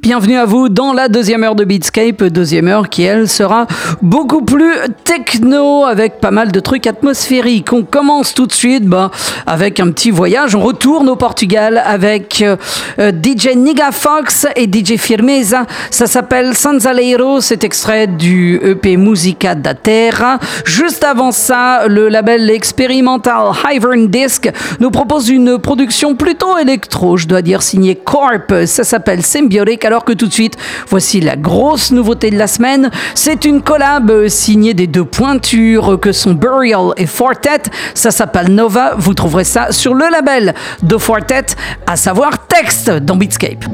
Bienvenue à vous dans la deuxième heure de Beatscape, deuxième heure qui elle sera beaucoup plus techno avec pas mal de trucs atmosphériques. On commence tout de suite avec un petit voyage, on retourne au Portugal avec DJ Niga Fox et DJ Firmeza, ça s'appelle Sanzaleiro, c'est extrait du EP Musica da Terra. Juste avant ça, le label expérimental Hyvern Disc nous propose une production plutôt électro, je dois dire signée Corp, ça s'appelle Symbiotic. Alors que tout de suite, voici la grosse nouveauté de la semaine. C'est une collab signée des deux pointures que sont Burial et Four Tet. Ça s'appelle Nova. Vous trouverez ça sur le label de Four Tet, à savoir Text dans Beatscape.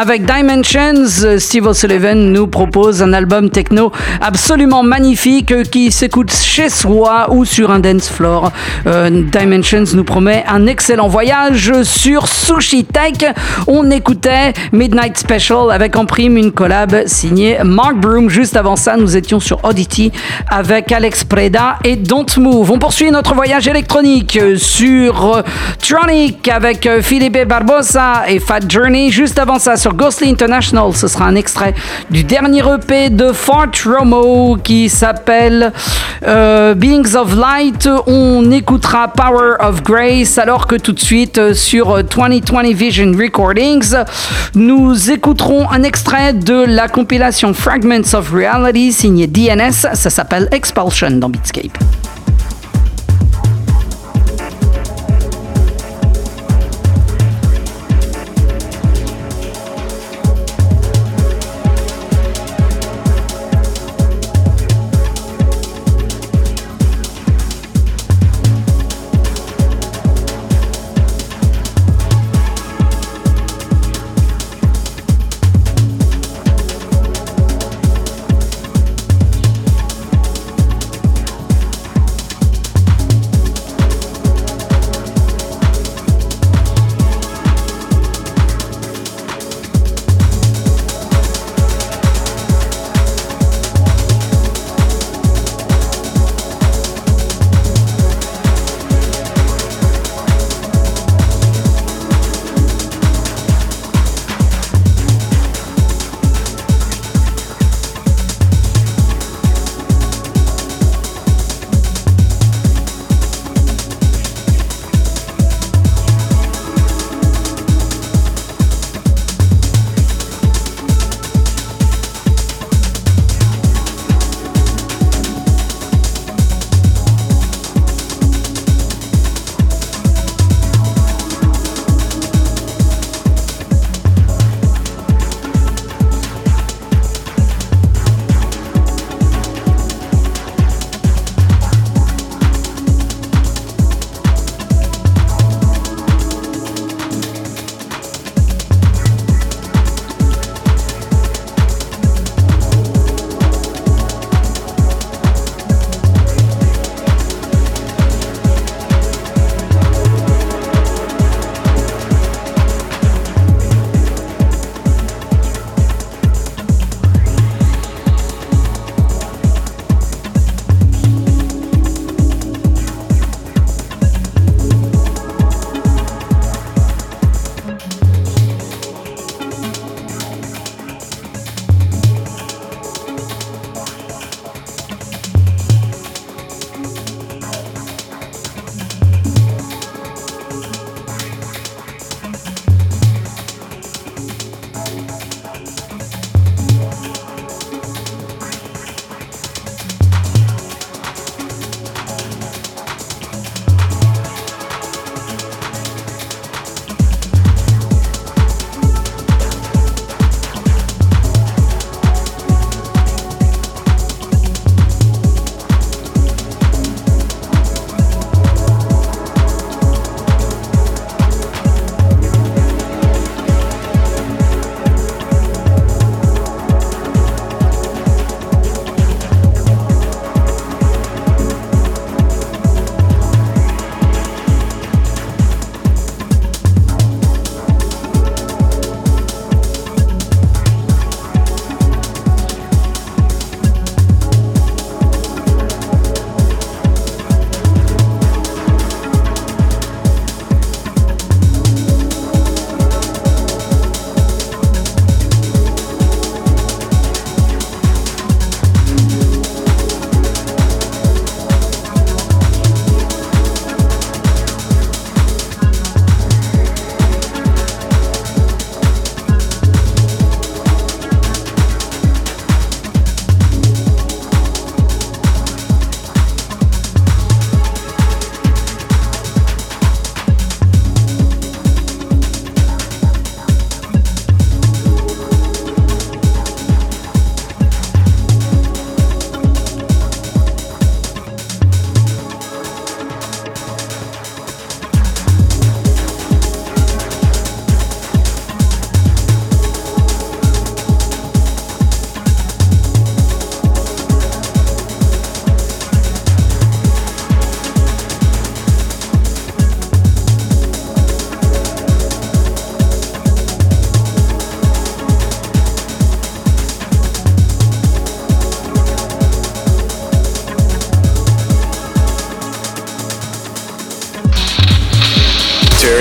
avec Dimensions, Steve O'Sullivan nous propose un album techno absolument magnifique qui s'écoute chez soi ou sur un dance floor. Dimensions nous promet un excellent voyage sur Sushi Tech. On écoutait Midnight Special avec en prime une collab signée Mark Broom. Juste avant ça, nous étions sur Oddity avec Alex Preda et Don't Move. On poursuit notre voyage électronique sur Tronic avec Filipe Barbosa et Fat Journey. Juste avant ça, sur Ghostly International, ce sera un extrait du dernier EP de Fort Romeau qui s'appelle Beings of Light. On écoutera Power of Grace, alors que tout de suite sur 2020 Vision Recordings, nous écouterons un extrait de la compilation Fragments of Reality signée D&S. Ça s'appelle Expulsion dans Beatscape.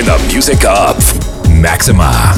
turn the music up. Maxima.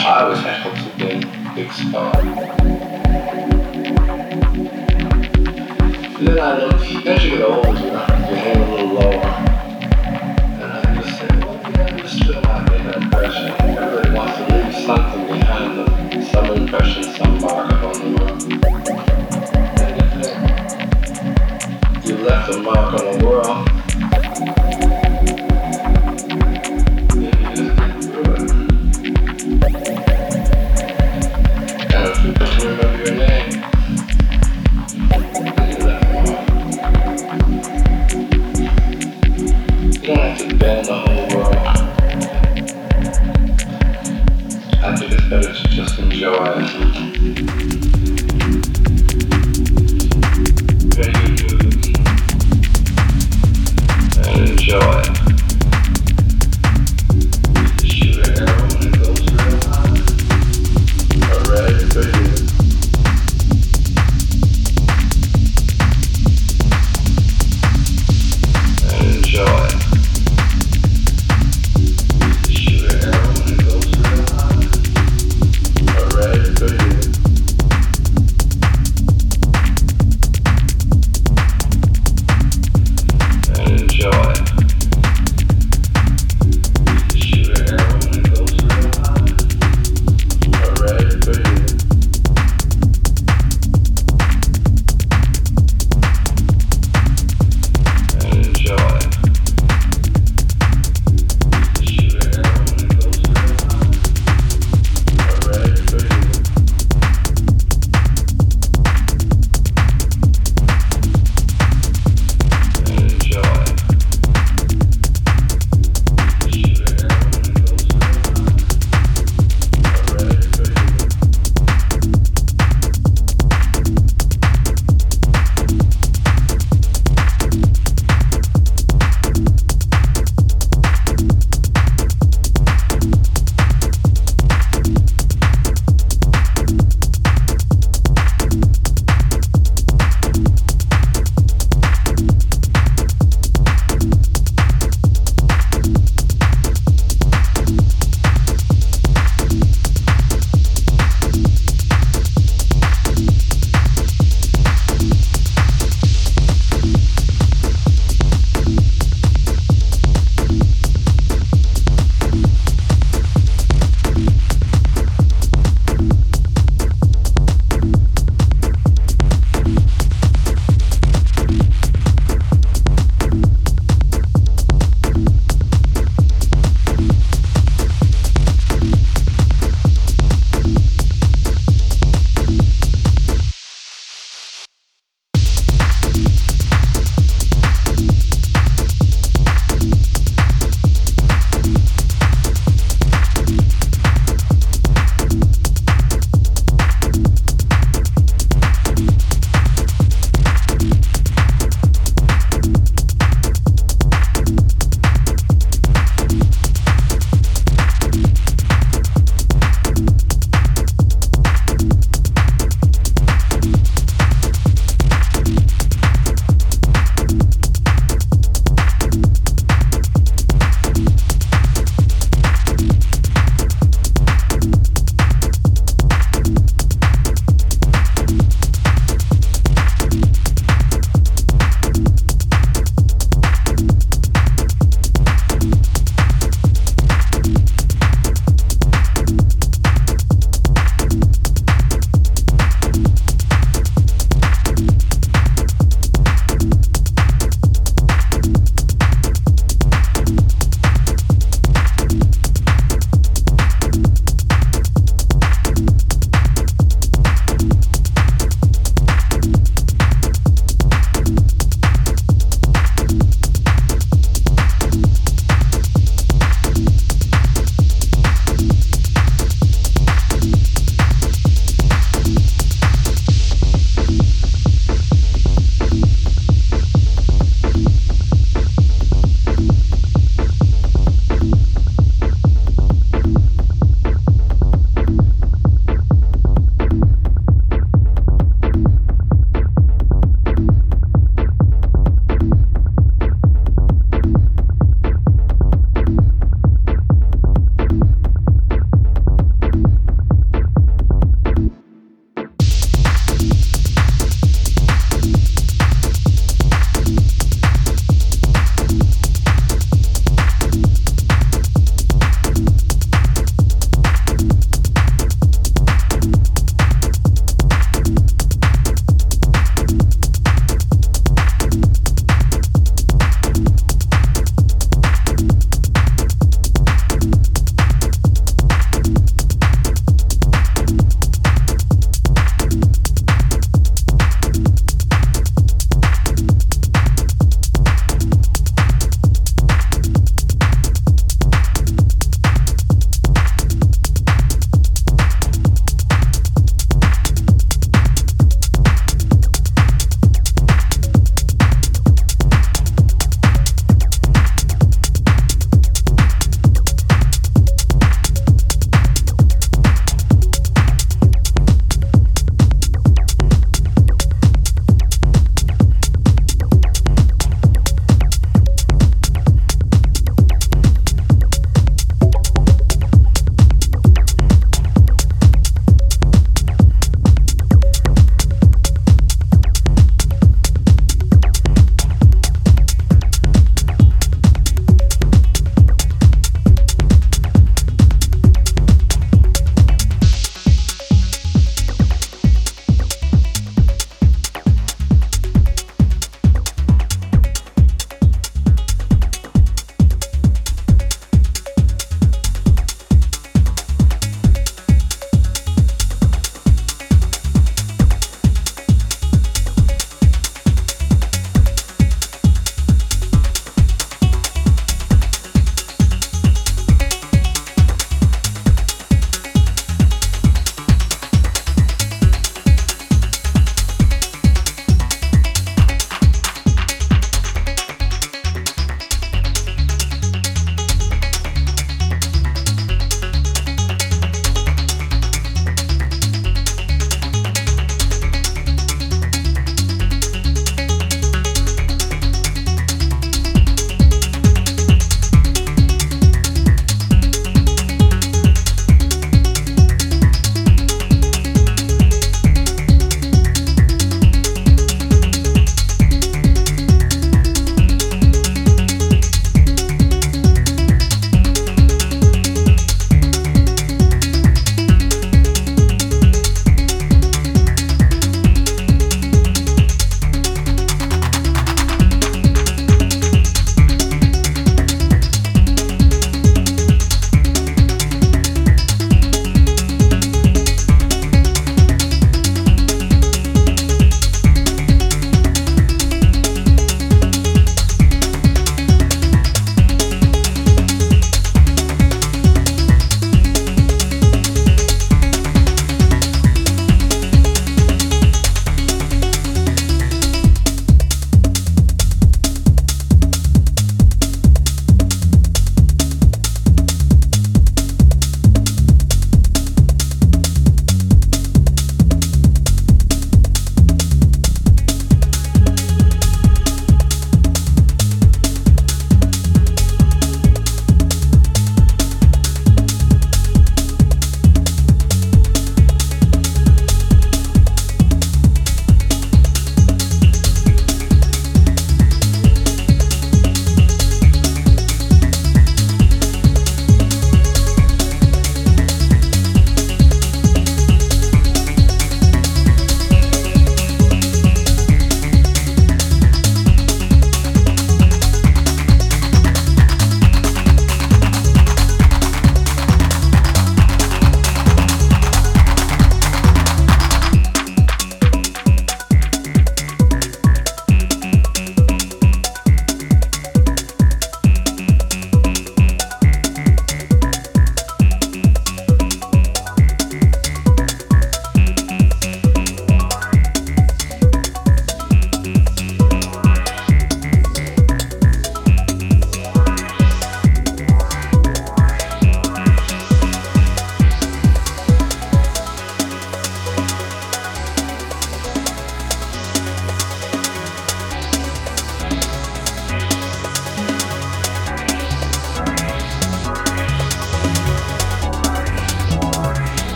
I was happy to be expelled.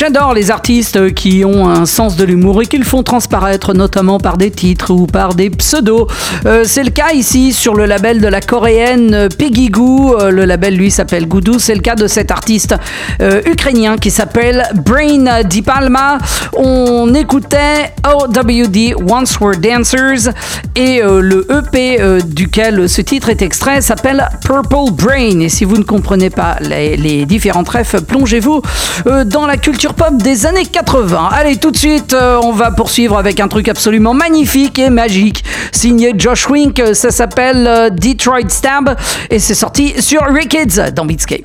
J'adore les artistes qui ont un sens de l'humour et qu'ils font transparaître notamment par des titres ou par des pseudos. C'est le cas ici sur le label de la coréenne Piggy Goo. Le label lui s'appelle Gudu. C'est le cas de cet artiste ukrainien qui s'appelle Brain Di Palma. On écoutait OWD Once Were Dancers et le EP duquel ce titre est extrait s'appelle Purple Brain. Et si vous ne comprenez pas les différents trèfles, plongez-vous dans la culture pop des années 80. Allez, tout de suite, on va poursuivre avec un truc absolument magnifique et magique signé Josh Wink. Ça s'appelle Detroit Stab et c'est sorti sur Rickids dans Beatscape.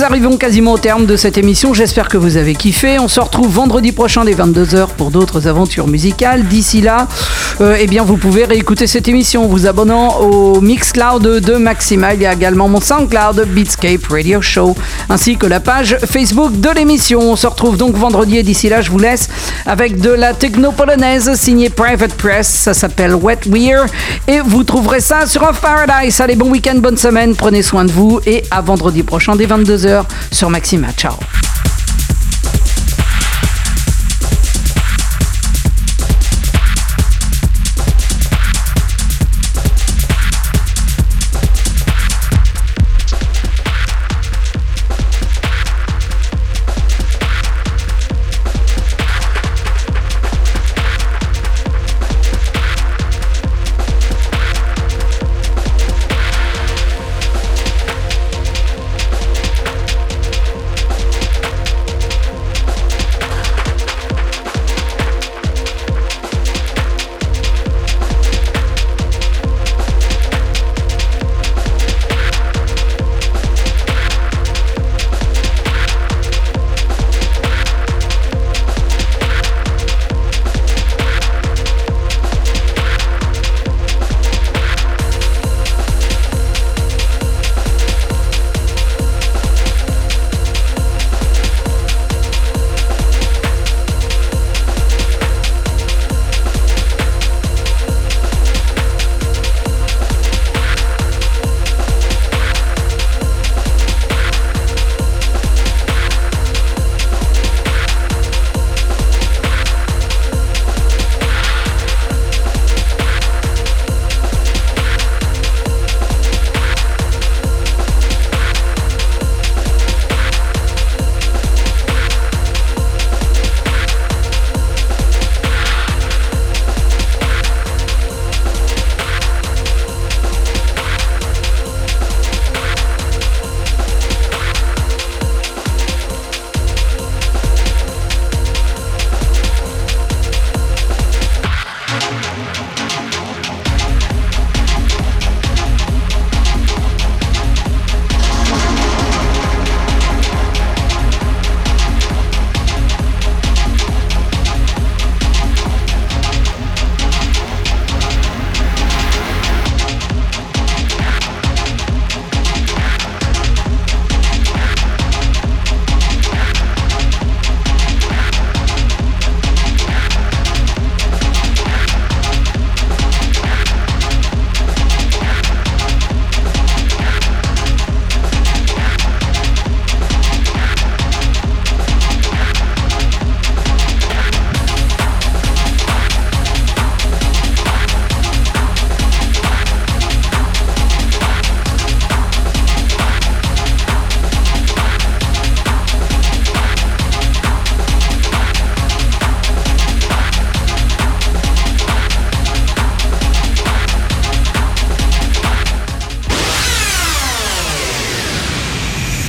nous arrivons quasiment au terme de cette émission. J'espère que vous avez kiffé. On se retrouve vendredi prochain dès 22h pour d'autres aventures musicales. D'ici là, eh bien vous pouvez réécouter cette émission en vous abonnant au Mixcloud de Maxima. Il y a également mon Soundcloud Beatscape Radio Show ainsi que la page Facebook de l'émission. On se retrouve donc vendredi et d'ici là, je vous laisse avec de la techno polonaise signée Private Press. Ça s'appelle Wet Weir et vous trouverez ça sur Off Paradise. Allez, bon week-end, bonne semaine, prenez soin de vous et à vendredi prochain dès 22h sur Maxima. Ciao.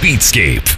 Escape.